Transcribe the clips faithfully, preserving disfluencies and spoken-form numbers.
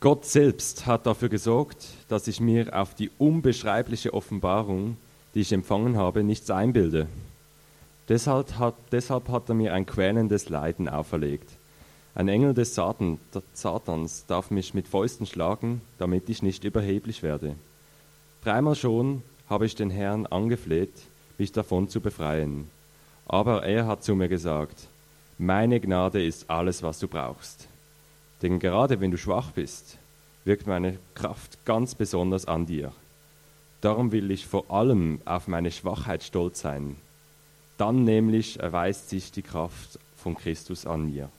Gott selbst hat dafür gesorgt, dass ich mir auf die unbeschreibliche Offenbarung, die ich empfangen habe, nichts einbilde. Deshalb hat, deshalb hat er mir ein quälendes Leiden auferlegt. Ein Engel des Satan, Satans darf mich mit Fäusten schlagen, damit ich nicht überheblich werde. Dreimal schon habe ich den Herrn angefleht, mich davon zu befreien. Aber er hat zu mir gesagt, meine Gnade ist alles, was du brauchst. Denn gerade wenn du schwach bist, wirkt meine Kraft ganz besonders an dir. Darum will ich vor allem auf meine Schwachheit stolz sein. Dann nämlich erweist sich die Kraft von Christus an mir.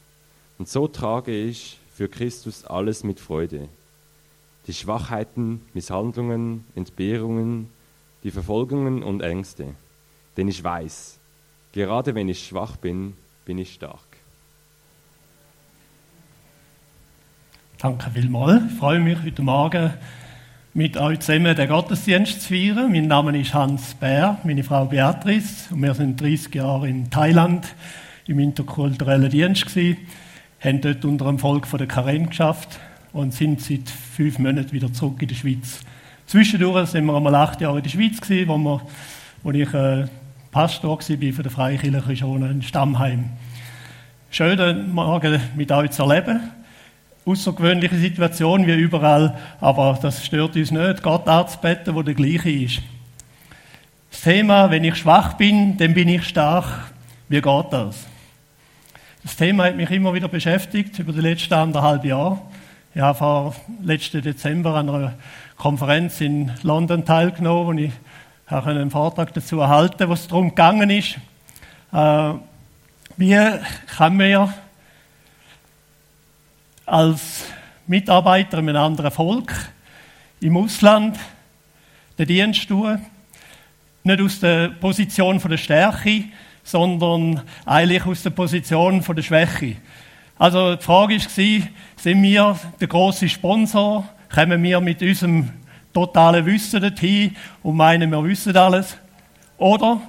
Und so trage ich für Christus alles mit Freude. Die Schwachheiten, Misshandlungen, Entbehrungen, die Verfolgungen und Ängste. Denn ich weiß, gerade wenn ich schwach bin, bin ich stark. Danke vielmals. Ich freue mich, heute Morgen mit euch zusammen den Gottesdienst zu feiern. Mein Name ist Hans Bär, meine Frau Beatrice und wir sind dreißig Jahre in Thailand im interkulturellen Dienst gewesen, haben dort unter dem Volk von der Karen geschafft und sind seit fünf Monaten wieder zurück in die Schweiz. Zwischendurch sind wir einmal acht Jahre in der Schweiz gewesen, wo, wir, wo ich äh, Pastor war von der Freikirche Schone in Stammheim. Schönen Morgen mit euch zu erleben. Außergewöhnliche Situation wie überall, aber das stört uns nicht. Gott anzubetten, wo der gleiche ist. Das Thema, wenn ich schwach bin, dann bin ich stark. Wie geht das? Das Thema hat mich immer wieder beschäftigt über die letzten anderthalb Jahre. Ich habe vor letzten Dezember an einer Konferenz in London teilgenommen und ich habe einen Vortrag dazu erhalten, wo es darum gegangen ist, äh, wie kann man als Mitarbeiter in einem anderen Volk im Ausland den Dienst tun. Nicht aus der Position von der Stärke, sondern eigentlich aus der Position von der Schwäche. Also die Frage war, sind wir der grosse Sponsor? Kommen wir mit unserem totalen Wissen dorthin und meinen, wir wissen alles? Oder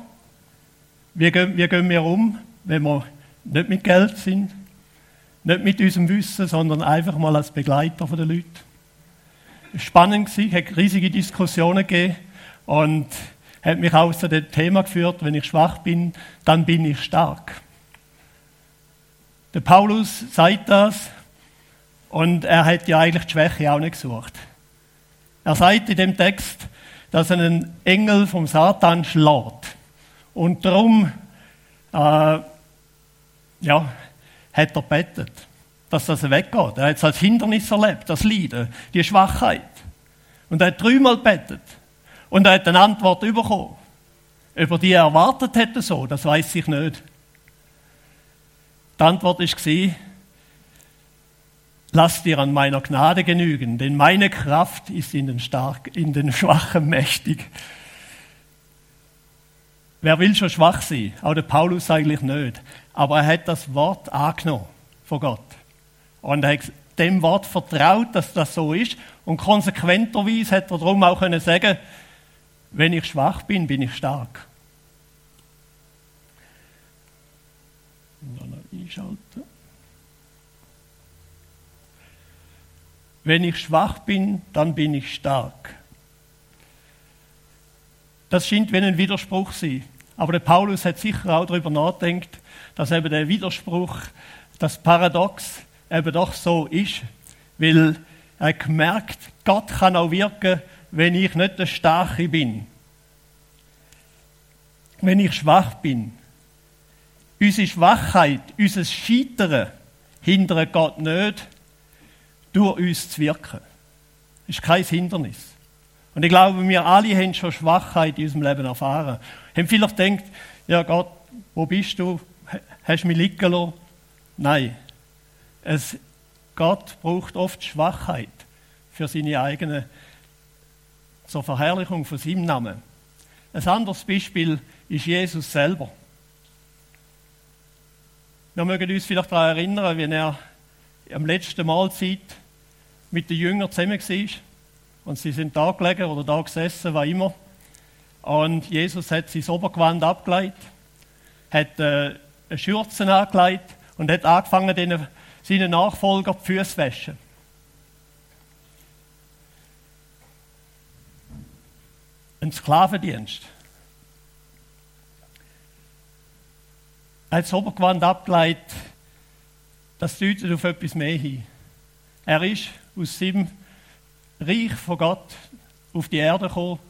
wie gehen, wie gehen wir um, wenn wir nicht mit Geld sind? Nicht mit unserem Wissen, sondern einfach mal als Begleiter der Leute. Spannend war, es hat riesige Diskussionen gegeben und hat mich auch zu dem Thema geführt, wenn ich schwach bin, dann bin ich stark. Der Paulus sagt das und er hat ja eigentlich die Schwäche auch nicht gesucht. Er sagt in dem Text, dass er einen Engel vom Satan schlägt und darum äh, ja, hat er gebetet, dass das weggeht. Er hat es als Hindernis erlebt, das Leiden, die Schwachheit. Und er hat dreimal gebetet. Und er hat eine Antwort bekommen. Über die er erwartet hätte so, das weiß ich nicht. Die Antwort war, lass dir an meiner Gnade genügen, denn meine Kraft ist in den, Stark, in den Schwachen mächtig. Wer will schon schwach sein? Auch der Paulus eigentlich nicht. Aber er hat das Wort angenommen von Gott. Und er hat dem Wort vertraut, dass das so ist. Und konsequenterweise hat er darum auch können sagen, wenn ich schwach bin, bin ich stark. Einschalten. Wenn ich schwach bin, dann bin ich stark. Das scheint wie ein Widerspruch zu sein. Aber der Paulus hat sicher auch darüber nachgedacht, dass eben der Widerspruch, das Paradox eben doch so ist. Weil er gemerkt, Gott kann auch wirken, wenn ich nicht der Starke bin. Wenn ich schwach bin. Unsere Schwachheit, unser Scheitern hindert Gott nicht, durch uns zu wirken. Das ist kein Hindernis. Und ich glaube, wir alle haben schon Schwachheit in unserem Leben erfahren. Haben vielleicht gedacht, ja Gott, wo bist du? Hast du mich liegen lassen? Nein. Es, Gott braucht oft Schwachheit für seine eigene, zur Verherrlichung von seinem Namen. Ein anderes Beispiel ist Jesus selber. Wir mögen uns vielleicht daran erinnern, wenn er am letzten Mahlzeit mit den Jüngern zusammen war. Und sie sind da gelegen oder da gesessen, was immer. Und Jesus hat sein Obergewand abgelegt, hat äh, eine Schürze angelegt und hat angefangen, seinen Nachfolger die Füße zu waschen. im Sklavendienst. Als Obergewand abgeleitet, das deutet auf etwas mehr hin. Er ist aus seinem Reich von Gott auf die Erde gekommen,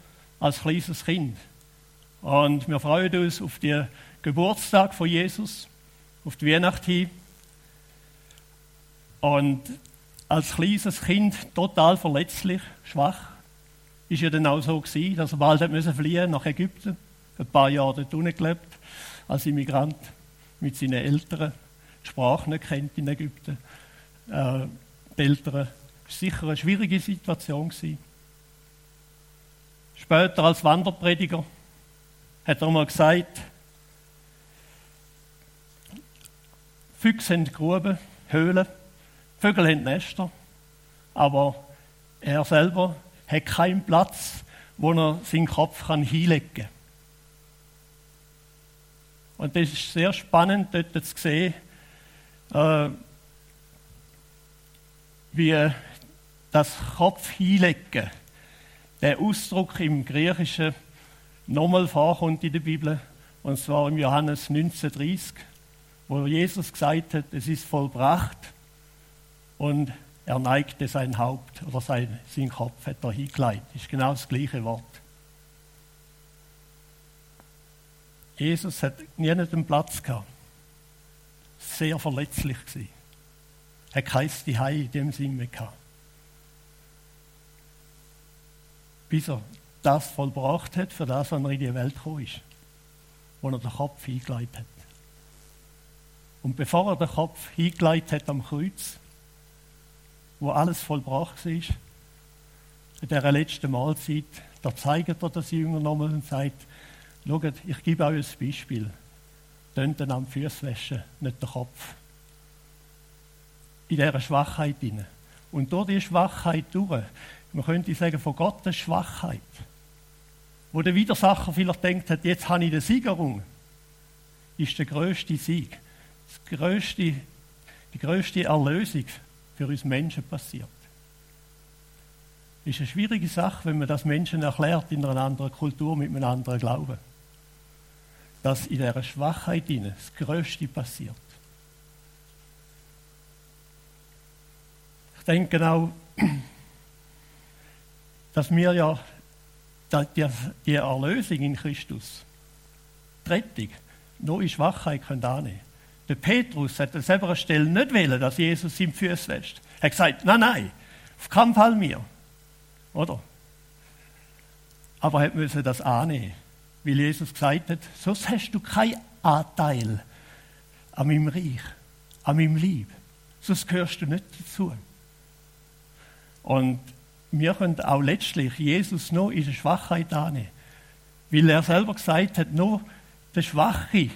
als kleines Kind. Und wir freuen uns auf den Geburtstag von Jesus, auf die Weihnacht hin. Und als kleines Kind, total verletzlich, schwach, ist ja dann auch so gewesen, dass er bald musste fliehen nach Ägypten, ein paar Jahre dort unten gelebt, als Immigrant mit seinen Eltern, die Sprache nicht kennt in Ägypten. Äh, die Eltern, es war sicher eine schwierige Situation gewesen. Später als Wanderprediger hat er mal gesagt, Füchse haben Gruben, Höhlen, Vögel haben Nester, aber er selber hat keinen Platz, wo er seinen Kopf hinlegen kann. Und das ist sehr spannend, dort zu sehen, äh, wie das Kopf hinlegen, der Ausdruck im Griechischen nochmal vorkommt in der Bibel, und zwar im Johannes neunzehn dreißig, wo Jesus gesagt hat, es ist vollbracht, und er neigte sein Haupt, oder sein, seinen Kopf hat er hingelegt. Das ist genau das gleiche Wort. Jesus hat nie einen Platz gehabt. Sehr verletzlich gewesen. Er hat kein Zuhause in dem Sinne mehr gehabt. Bis er das vollbracht hat, für das, was er in die Welt gekommen ist. Wo er den Kopf hingelegt hat. Und bevor er den Kopf hingelegt hat am Kreuz, wo alles vollbracht war, in dieser letzten Mahlzeit, da zeigt er das Jünger nochmal und sagt, schaut, ich gebe euch ein Beispiel. Tönt dann am Füße waschen, nicht den Kopf. In dieser Schwachheit hinein. Und durch diese Schwachheit durch, man könnte sagen, von Gottes Schwachheit, wo der Widersacher vielleicht denkt hat, jetzt habe ich den Sieg errungen, ist der grösste Sieg, das grösste, die grösste Erlösung für uns Menschen passiert. Das ist eine schwierige Sache, wenn man das Menschen erklärt in einer anderen Kultur mit einem anderen Glauben. Dass in dieser Schwachheit hinein das Größte passiert. Ich denke auch, dass wir ja die Erlösung in Christus, die Rettung, nur in Schwachheit annehmen können. Der Petrus hat an selber Stelle nicht wollen, dass Jesus ihm die Füße wäscht. Er hat gesagt, nein, nein, auf keinen Fall mir. Oder? Aber er musste das annehmen, weil Jesus gesagt hat, sonst hast du keinen Anteil an meinem Reich, an meinem Leib. Sonst gehörst du nicht dazu. Und wir können auch letztlich Jesus nur in der Schwachheit annehmen, weil er selber gesagt hat, nur der Schwache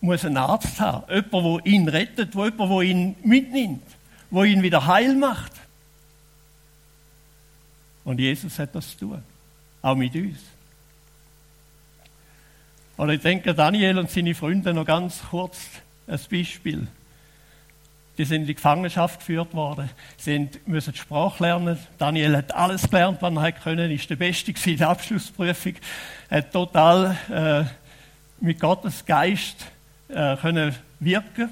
muss einen Arzt haben, jemand, der ihn rettet, jemand, der ihn mitnimmt, der ihn wieder heil macht. Und Jesus hat das zu tun, auch mit uns. Oder ich denke, Daniel und seine Freunde, noch ganz kurz ein Beispiel. Die sind in die Gefangenschaft geführt worden, sie müssen die Sprache lernen. Daniel hat alles gelernt, was er konnte, ist der Beste gewesen in der Abschlussprüfung, hat total äh, mit Gottes Geist äh, können wirken,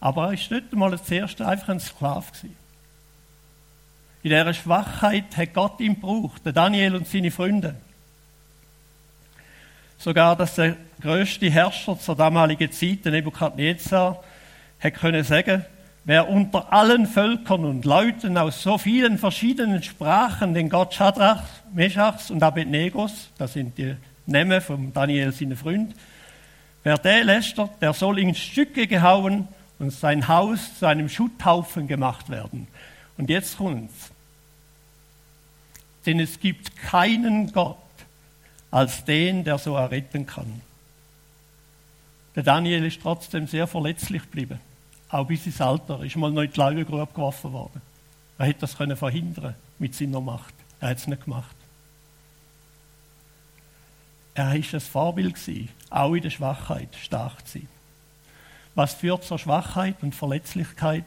aber er war nicht einmal zuerst einfach ein Sklave gewesen. In dieser Schwachheit hat Gott ihn gebraucht, Daniel und seine Freunde. Sogar, dass der grösste Herrscher zur damaligen Zeit, der Nebukadnezar, hat können sagen, wer unter allen Völkern und Leuten aus so vielen verschiedenen Sprachen den Gott Schadrach, Meshachs und Abednegos, das sind die Namen von Daniel, seinen Freund, wer der lästert, der soll in Stücke gehauen und sein Haus zu einem Schutthaufen gemacht werden. Und jetzt kommt's. Denn es gibt keinen Gott als den, der so erretten kann. Der Daniel ist trotzdem sehr verletzlich geblieben, auch bis ins Alter. Er ist mal noch in die Löwengrube geworfen worden. Er hätte das können verhindern mit seiner Macht. Er hat es nicht gemacht. Er war ein Vorbild gewesen, auch in der Schwachheit stark gewesen. Was führt zur Schwachheit und Verletzlichkeit?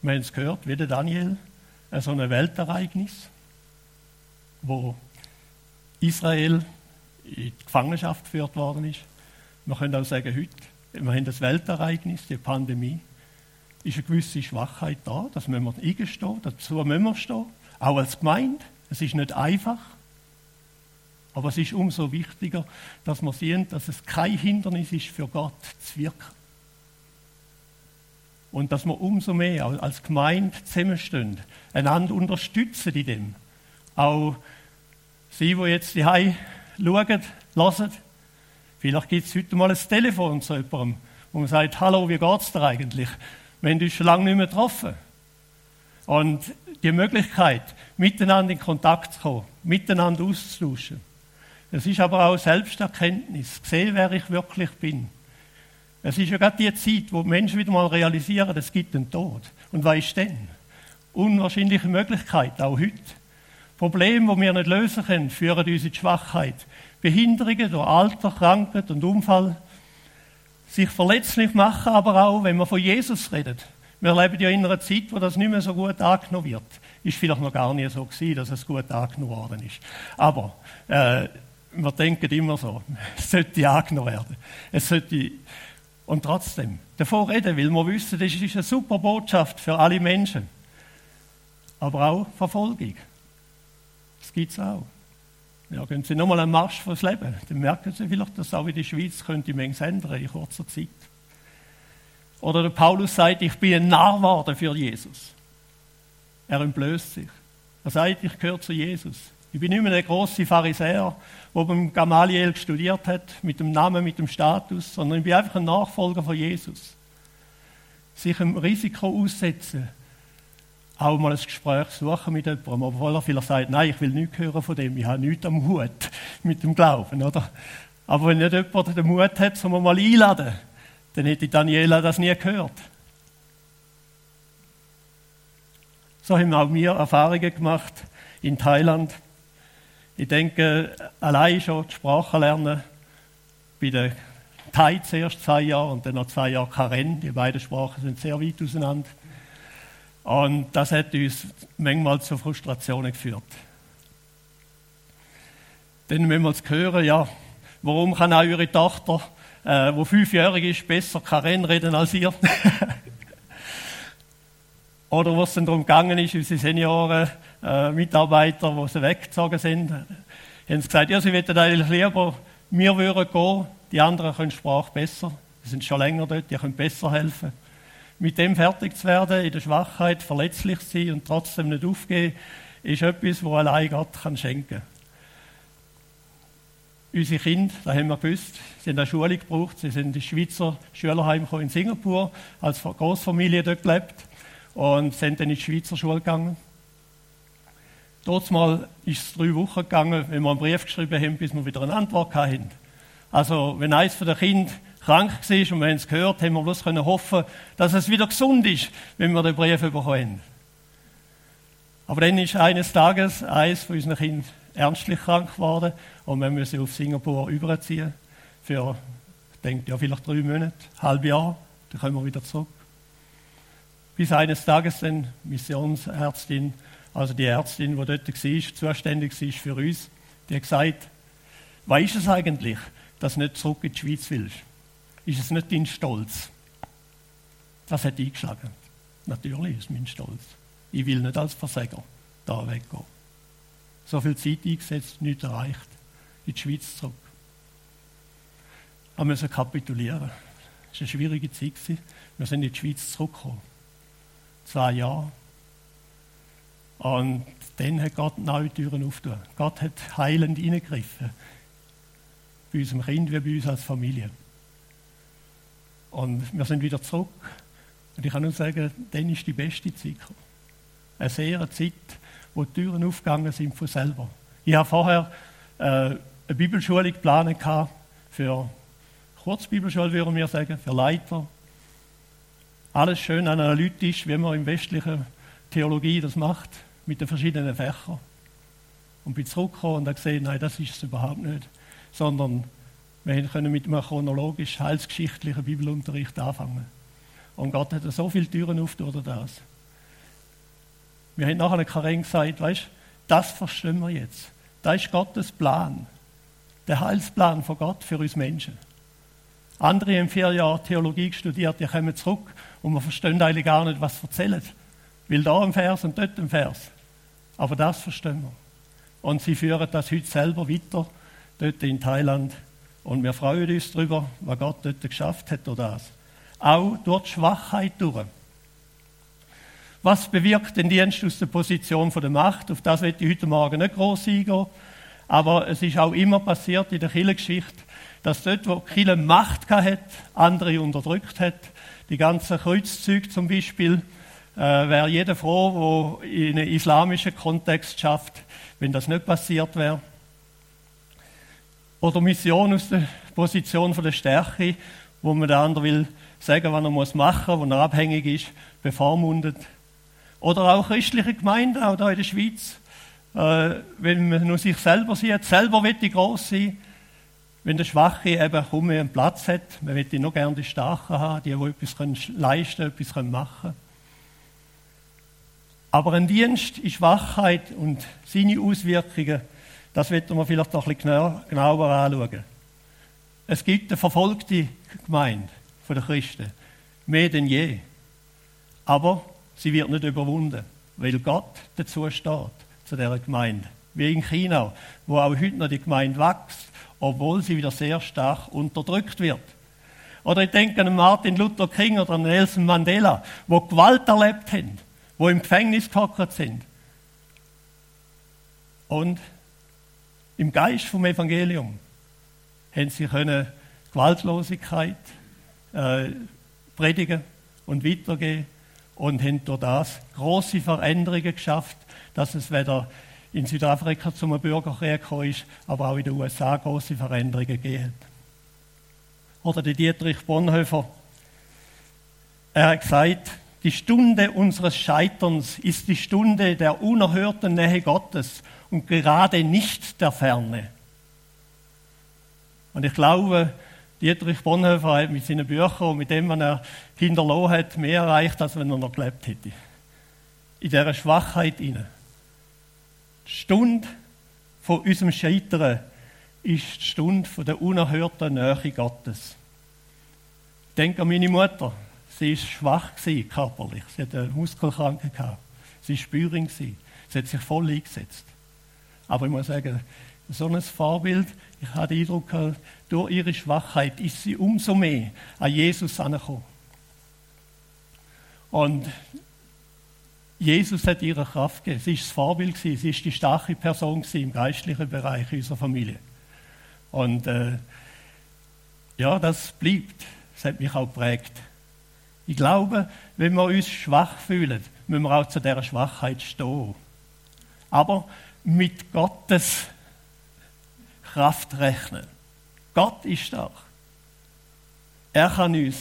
Wir haben es gehört, wie der Daniel, so ein Weltereignis, wo Israel in die Gefangenschaft geführt worden ist. Man könnte auch sagen, heute, wir haben das Weltereignis, die Pandemie, ist eine gewisse Schwachheit da, das müssen wir eingestehen, dazu müssen wir stehen, auch als Gemeinde. Es ist nicht einfach, aber es ist umso wichtiger, dass wir sehen, dass es kein Hindernis ist, für Gott zu wirken. Und dass wir umso mehr als Gemeinde zusammenstehen, einander unterstützen in dem. Auch Sie, die jetzt zu Hause schauen, hören, vielleicht gibt es heute mal ein Telefon zu jemandem, wo man sagt, hallo, wie geht es dir eigentlich? Wir haben uns schon lange nicht mehr getroffen. Und die Möglichkeit, miteinander in Kontakt zu kommen, miteinander auszutauschen. Es ist aber auch Selbsterkenntnis, sehen, wer ich wirklich bin. Es ist ja gerade die Zeit, wo die Menschen wieder mal realisieren, es gibt einen Tod. Und was ist denn? Unwahrscheinliche Möglichkeiten, auch heute. Probleme, die wir nicht lösen können, führen uns in die Schwachheit. Behinderungen durch Alter, Krankheit und Unfall. Sich verletzlich machen, aber auch, wenn wir von Jesus reden. Wir leben ja in einer Zeit, wo das nicht mehr so gut angenommen wird. Ist vielleicht noch gar nicht so gewesen, dass es gut angenommen worden ist. Aber äh, wir denken immer so, es sollte angenommen werden. Es sollte... Und trotzdem, davor reden, weil wir wissen, das ist eine super Botschaft für alle Menschen. Aber auch Verfolgung. Das gibt es auch. Ja, gehen Sie nochmal einen Marsch fürs Leben, dann merken Sie vielleicht, dass auch in der Schweiz könnte Mengs ändern in kurzer Zeit. Oder der Paulus sagt, ich bin ein Narr geworden für Jesus. Er entblößt sich. Er sagt, ich gehöre zu Jesus. Ich bin nicht mehr der grosse Pharisäer, der beim Gamaliel studiert hat, mit dem Namen, mit dem Status, sondern ich bin einfach ein Nachfolger von Jesus. Sich einem Risiko aussetzen, auch mal ein Gespräch suchen mit jemandem, obwohl er vielleicht sagt, nein, ich will nichts hören von dem, ich habe nichts am Hut mit dem Glauben, oder? Aber wenn nicht jemand den Mut hat, soll man mal einladen, dann hätte Daniela das nie gehört. So haben auch wir Erfahrungen gemacht in Thailand. Ich denke, allein schon die Sprache lernen, bei den Thai zuerst zwei Jahre und dann noch zwei Jahre Karen, die beiden Sprachen sind sehr weit auseinander. Und das hat uns manchmal zu Frustrationen geführt. Dann müssen wir uns hören, ja, warum kann auch eure Tochter, äh, die fünfjährig ist, besser Karen reden als ihr? Oder was es dann darum gegangen ist, unsere Senioren, äh, Mitarbeiter, die sie weggezogen sind, haben sie gesagt, ja, sie wollten eigentlich lieber, wir würden gehen, die anderen können Sprache besser, sie sind schon länger dort, die können besser helfen. Mit dem fertig zu werden, in der Schwachheit, verletzlich zu sein und trotzdem nicht aufgeben, ist etwas, was allein Gott kann schenken kann. Unsere Kinder, da haben wir gewusst, sie haben eine Schule gebraucht, sie sind ins Schweizer Schülerheim in Singapur, als Großfamilie dort gelebt und sind dann in die Schweizer Schule gegangen. Mal ist es drei Wochen gegangen, wenn wir einen Brief geschrieben haben, bis wir wieder eine Antwort hatten. Also, wenn eines von den Kindern krank war und wir haben es gehört, haben wir bloß hoffen, dass es wieder gesund ist, wenn wir den Brief bekommen. Aber dann ist eines Tages eines von unseren Kindern ernstlich krank geworden und wir müssen auf Singapur überziehen für, ich denke, ja, vielleicht drei Monate, ein halbes Jahr, dann kommen wir wieder zurück. Bis eines Tages dann Missionsärztin, also die Ärztin, die dort war, zuständig war für uns, die hat gesagt, was ist es eigentlich, dass du nicht zurück in die Schweiz willst? Ist es nicht dein Stolz? Das hat eingeschlagen. Natürlich ist es mein Stolz. Ich will nicht als Versäger da weggehen. So viel Zeit eingesetzt, nichts erreicht. In die Schweiz zurück. Wir mussten kapitulieren. Es war eine schwierige Zeit. Wir sind in die Schweiz zurückgekommen. Zwei Jahre. Und dann hat Gott neue Türen aufgetan. Gott hat heilend eingegriffen. Bei unserem Kind wie bei uns als Familie. Und wir sind wieder zurück. Und ich kann nur sagen, dann ist die beste Zeit gekommen. Eine sehr Zeit, wo die Türen aufgegangen sind von selber. Ich habe vorher äh, eine Bibelschule geplant für Kurzbibelschule, würden wir sagen, für Leiter. Alles schön analytisch, wie man in westlicher Theologie das macht, mit den verschiedenen Fächern. Und bin zurückgekommen und habe gesehen, nein, das ist es überhaupt nicht. Sondern wir können mit einem chronologisch heilsgeschichtlichen Bibelunterricht anfangen. Und Gott hat so viele Türen aufgetan durch das. Wir haben nachher Karen gesagt, weißt, das verstehen wir jetzt. Das ist Gottes Plan. Der Heilsplan von Gott für uns Menschen. Andere haben vier Jahre Theologie studiert, die kommen zurück und wir verstehen eigentlich gar nicht, was sie erzählen. Weil da ein Vers und dort ein Vers. Aber das verstehen wir. Und sie führen das heute selber weiter, dort in Thailand. Und wir freuen uns darüber, was Gott dort geschafft hat durch das. Auch durch die Schwachheit durch. Was bewirkt den Dienst aus der Position der Macht? Auf das werde ich heute Morgen nicht gross eingehen. Aber es ist auch immer passiert in der Kirchengeschichte, dass dort, wo die Kirche Macht hatte, andere unterdrückt hat. Die ganzen Kreuzzüge zum Beispiel, äh, wäre jeder froh, der in einem islamischen Kontext schafft, wenn das nicht passiert wäre. Oder Mission aus der Position der Stärke, wo man den anderen will sagen, was er muss machen muss, wo er abhängig ist, bevormundet. Oder auch christliche Gemeinden, auch hier in der Schweiz. Äh, wenn man nur sich selber sieht, selber will die gross sein. Wenn der Schwache eben kaum mehr einen Platz hat, man will noch gerne die Starken haben, die, die etwas können leisten, etwas können machen. Aber ein Dienst in Schwachheit und seine Auswirkungen, das werden wir vielleicht noch ein bisschen genauer anschauen. Es gibt eine verfolgte Gemeinde der Christen, mehr denn je. Aber sie wird nicht überwunden, weil Gott dazu steht, zu dieser Gemeinde. Wie in China, wo auch heute noch die Gemeinde wächst, obwohl sie wieder sehr stark unterdrückt wird. Oder ich denke an Martin Luther King oder an Nelson Mandela, die Gewalt erlebt haben, die im Gefängnis gehockt sind. Und im Geist vom Evangelium haben sie können Gewaltlosigkeit äh, predigen und weitergehen und haben durch das grosse Veränderungen geschafft, dass es weder in Südafrika zum Bürgerkrieg gekommen ist, aber auch in den U S A grosse Veränderungen gegeben hat. Oder der Dietrich Bonhoeffer, er hat gesagt, die Stunde unseres Scheiterns ist die Stunde der unerhörten Nähe Gottes und gerade nicht der Ferne. Und ich glaube, Dietrich Bonhoeffer hat mit seinen Büchern und mit dem, was er hinterlassen hat, mehr erreicht, als wenn er noch gelebt hätte. In dieser Schwachheit hinein. Die Stunde von unserem Scheitern ist die Stunde der unerhörten Nähe Gottes. Ich denke an meine Mutter. Sie war schwach gewesen, körperlich. Sie hatte eine Muskelkrankheit gehabt. Sie war Bäuerin gewesen. Sie hat sich voll eingesetzt. Aber ich muss sagen, so ein Vorbild, ich habe den Eindruck, durch ihre Schwachheit ist sie umso mehr an Jesus angekommen. Und Jesus hat ihre Kraft gegeben. Sie war das Vorbild, sie war die starke Person im geistlichen Bereich unserer Familie. Und äh, ja, das bleibt. Das hat mich auch geprägt. Ich glaube, wenn wir uns schwach fühlen, müssen wir auch zu dieser Schwachheit stehen. Aber mit Gottes Kraft rechnen. Gott ist stark. Er kann uns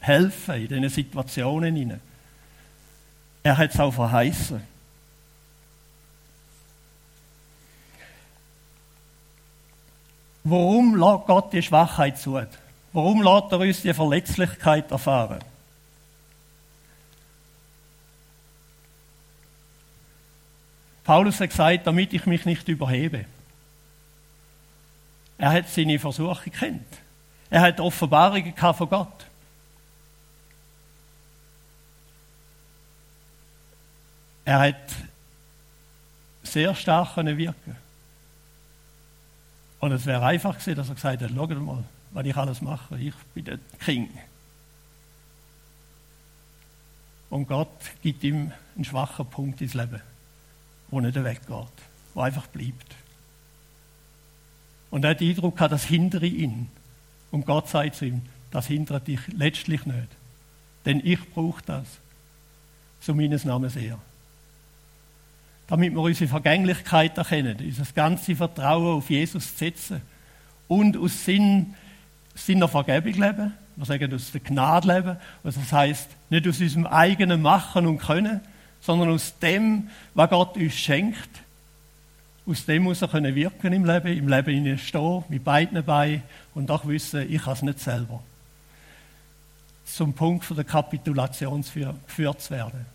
helfen in diesen Situationen hinein. Er hat es auch verheißen. Warum lässt Gott die Schwachheit zu? Warum lässt er uns die Verletzlichkeit erfahren? Paulus hat gesagt, damit ich mich nicht überhebe. Er hat seine Versuche gekannt. Er hat Offenbarungen gehabt von Gott. Er hat sehr stark können wirken. Und es wäre einfach gewesen, dass er gesagt hat, schaut mal, was ich alles mache, ich bin der King. Und Gott gibt ihm einen schwachen Punkt ins Leben, wo nicht weggeht, wo einfach bleibt. Und er hat den Eindruck gehabt, das hindere ihn. Und Gott sagt zu ihm, das hindert dich letztlich nicht. Denn ich brauche das, zu meines Namens her. Damit wir unsere Vergänglichkeit erkennen, unser ganzes Vertrauen auf Jesus setzen und aus Sinn, seiner Vergebung leben, wir sagen aus der Gnade leben, also das heisst, nicht aus unserem eigenen Machen und Können, sondern aus dem, was Gott uns schenkt, aus dem muss er können wirken im Leben, im Leben in stehen, mit beiden Beinen und auch wissen, ich kann es nicht selber. Zum Punkt von der Kapitulation geführt zu werden.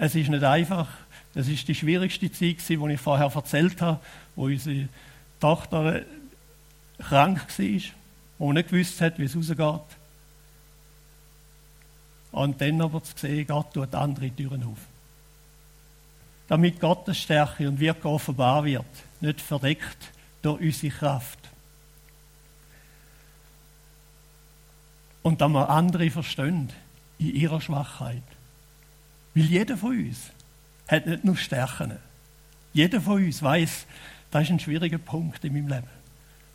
Es ist nicht einfach. Es war die schwierigste Zeit, die ich vorher erzählt habe, wo unsere Tochter krank war und nicht gewusst hat, wie es rausgeht. Und dann aber zu sehen, Gott tut andere Türen auf. Damit Gottes Stärke und Wirken offenbar wird, nicht verdeckt durch unsere Kraft. Und dass wir andere verstehen in ihrer Schwachheit. Weil jeder von uns hat nicht nur Stärken. Jeder von uns weiß, das ist ein schwieriger Punkt in meinem Leben.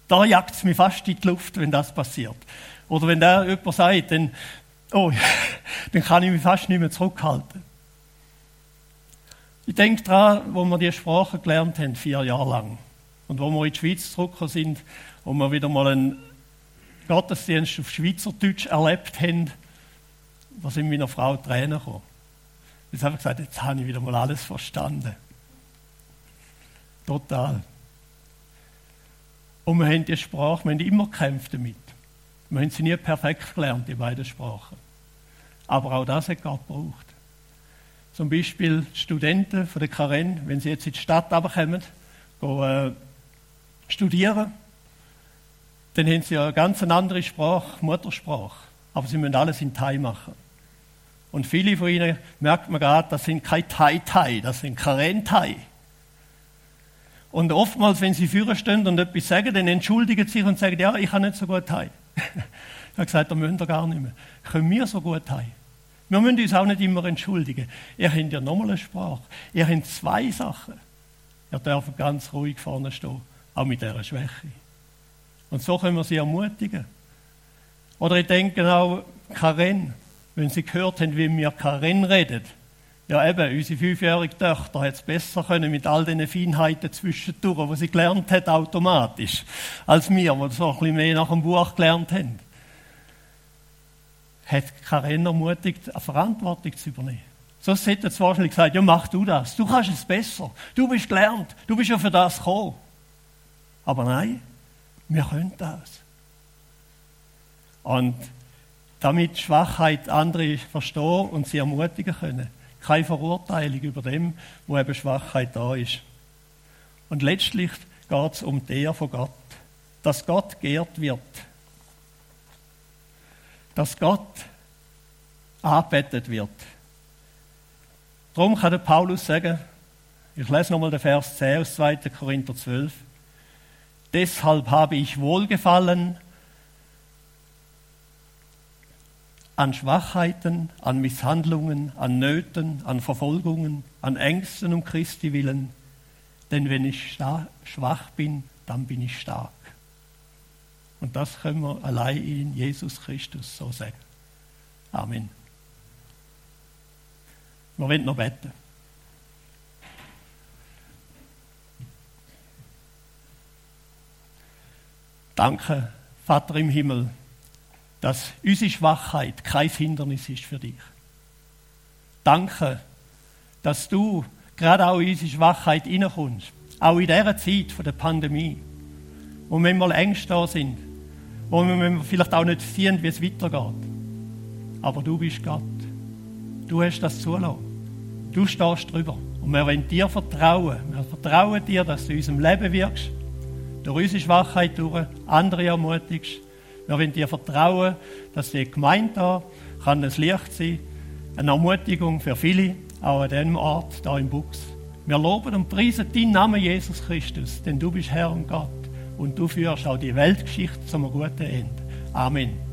Da jagt es mich fast in die Luft, wenn das passiert. Oder wenn da jemand sagt, dann, oh, dann kann ich mich fast nicht mehr zurückhalten. Ich denke daran, wo wir die Sprache gelernt haben, vier Jahre lang. Und wo wir in die Schweiz zurückgekommen sind und wir wieder mal einen Gottesdienst auf Schweizerdeutsch erlebt haben, da sind meiner Frau Tränen gekommen. Jetzt habe ich gesagt, jetzt habe ich wieder mal alles verstanden. Total. Und wir haben die Sprache, wir haben immer gekämpft damit. Wir haben sie nie perfekt gelernt, die beiden Sprachen. Aber auch das hat Gott gebraucht. Zum Beispiel die Studenten von der Karen, wenn sie jetzt in die Stadt runterkommen, gehen, äh, studieren, dann haben sie ja eine ganz andere Sprache, Muttersprache. Aber sie müssen alles in Thai machen. Und viele von ihnen merkt man gerade, das sind keine Thai-Thai, das sind Karen-Thai. Und oftmals, wenn sie vorne stehen und etwas sagen, dann entschuldigen sie sich und sagen, ja, ich kann nicht so gut Thai. Ich habe gesagt, da müssen wir gar nicht mehr. Können wir so gut Thai? Wir müssen uns auch nicht immer entschuldigen. Ihr habt ja nochmal eine Sprache. Ihr habt zwei Sachen. Ihr dürft ganz ruhig vorne stehen, auch mit dieser Schwäche. Und so können wir sie ermutigen. Oder ich denke auch Karen. Wenn Sie gehört haben, wie wir Karen reden, ja eben, unsere fünfjährige Tochter hat es besser können mit all diesen Feinheiten zwischendurch, die sie gelernt hat, automatisch, als wir, die so ein bisschen mehr nach dem Buch gelernt haben. Hat Karen ermutigt, eine Verantwortung zu übernehmen. Sonst hätte sie wahrscheinlich gesagt, ja mach du das, du kannst es besser, du bist gelernt, du bist ja für das gekommen. Aber nein, wir können das. Und damit Schwachheit andere verstehen und sie ermutigen können. Keine Verurteilung über dem, wo eben Schwachheit da ist. Und letztlich geht es um die Ehre von Gott. Dass Gott geehrt wird. Dass Gott angebetet wird. Darum kann der Paulus sagen, ich lese nochmal den Vers zehn aus zweiter Korinther zwölf. Deshalb habe ich Wohlgefallen an Schwachheiten, an Misshandlungen, an Nöten, an Verfolgungen, an Ängsten um Christi willen. Denn wenn ich schwach bin, dann bin ich stark. Und das können wir allein in Jesus Christus so sagen. Amen. Wir wollen noch beten. Danke, Vater im Himmel, dass unsere Schwachheit kein Hindernis ist für dich. Danke, dass du gerade auch in unsere Schwachheit hineinkommst, auch in dieser Zeit der Pandemie, wo wir mal Ängste da sind, wo wir vielleicht auch nicht sehen, wie es weitergeht. Aber du bist Gott. Du hast das zulassen. Du stehst drüber. Und wir wollen dir vertrauen. Wir vertrauen dir, dass du in unserem Leben wirkst, durch unsere Schwachheit durch, andere ermutigst. Wir wollen dir vertrauen, dass die Gemeinde hier kann ein Licht sein, eine Ermutigung für viele, auch an diesem Ort, hier im Buchs. Wir loben und preisen deinen Namen, Jesus Christus, denn du bist Herr und Gott und du führst auch die Weltgeschichte zum guten Ende. Amen.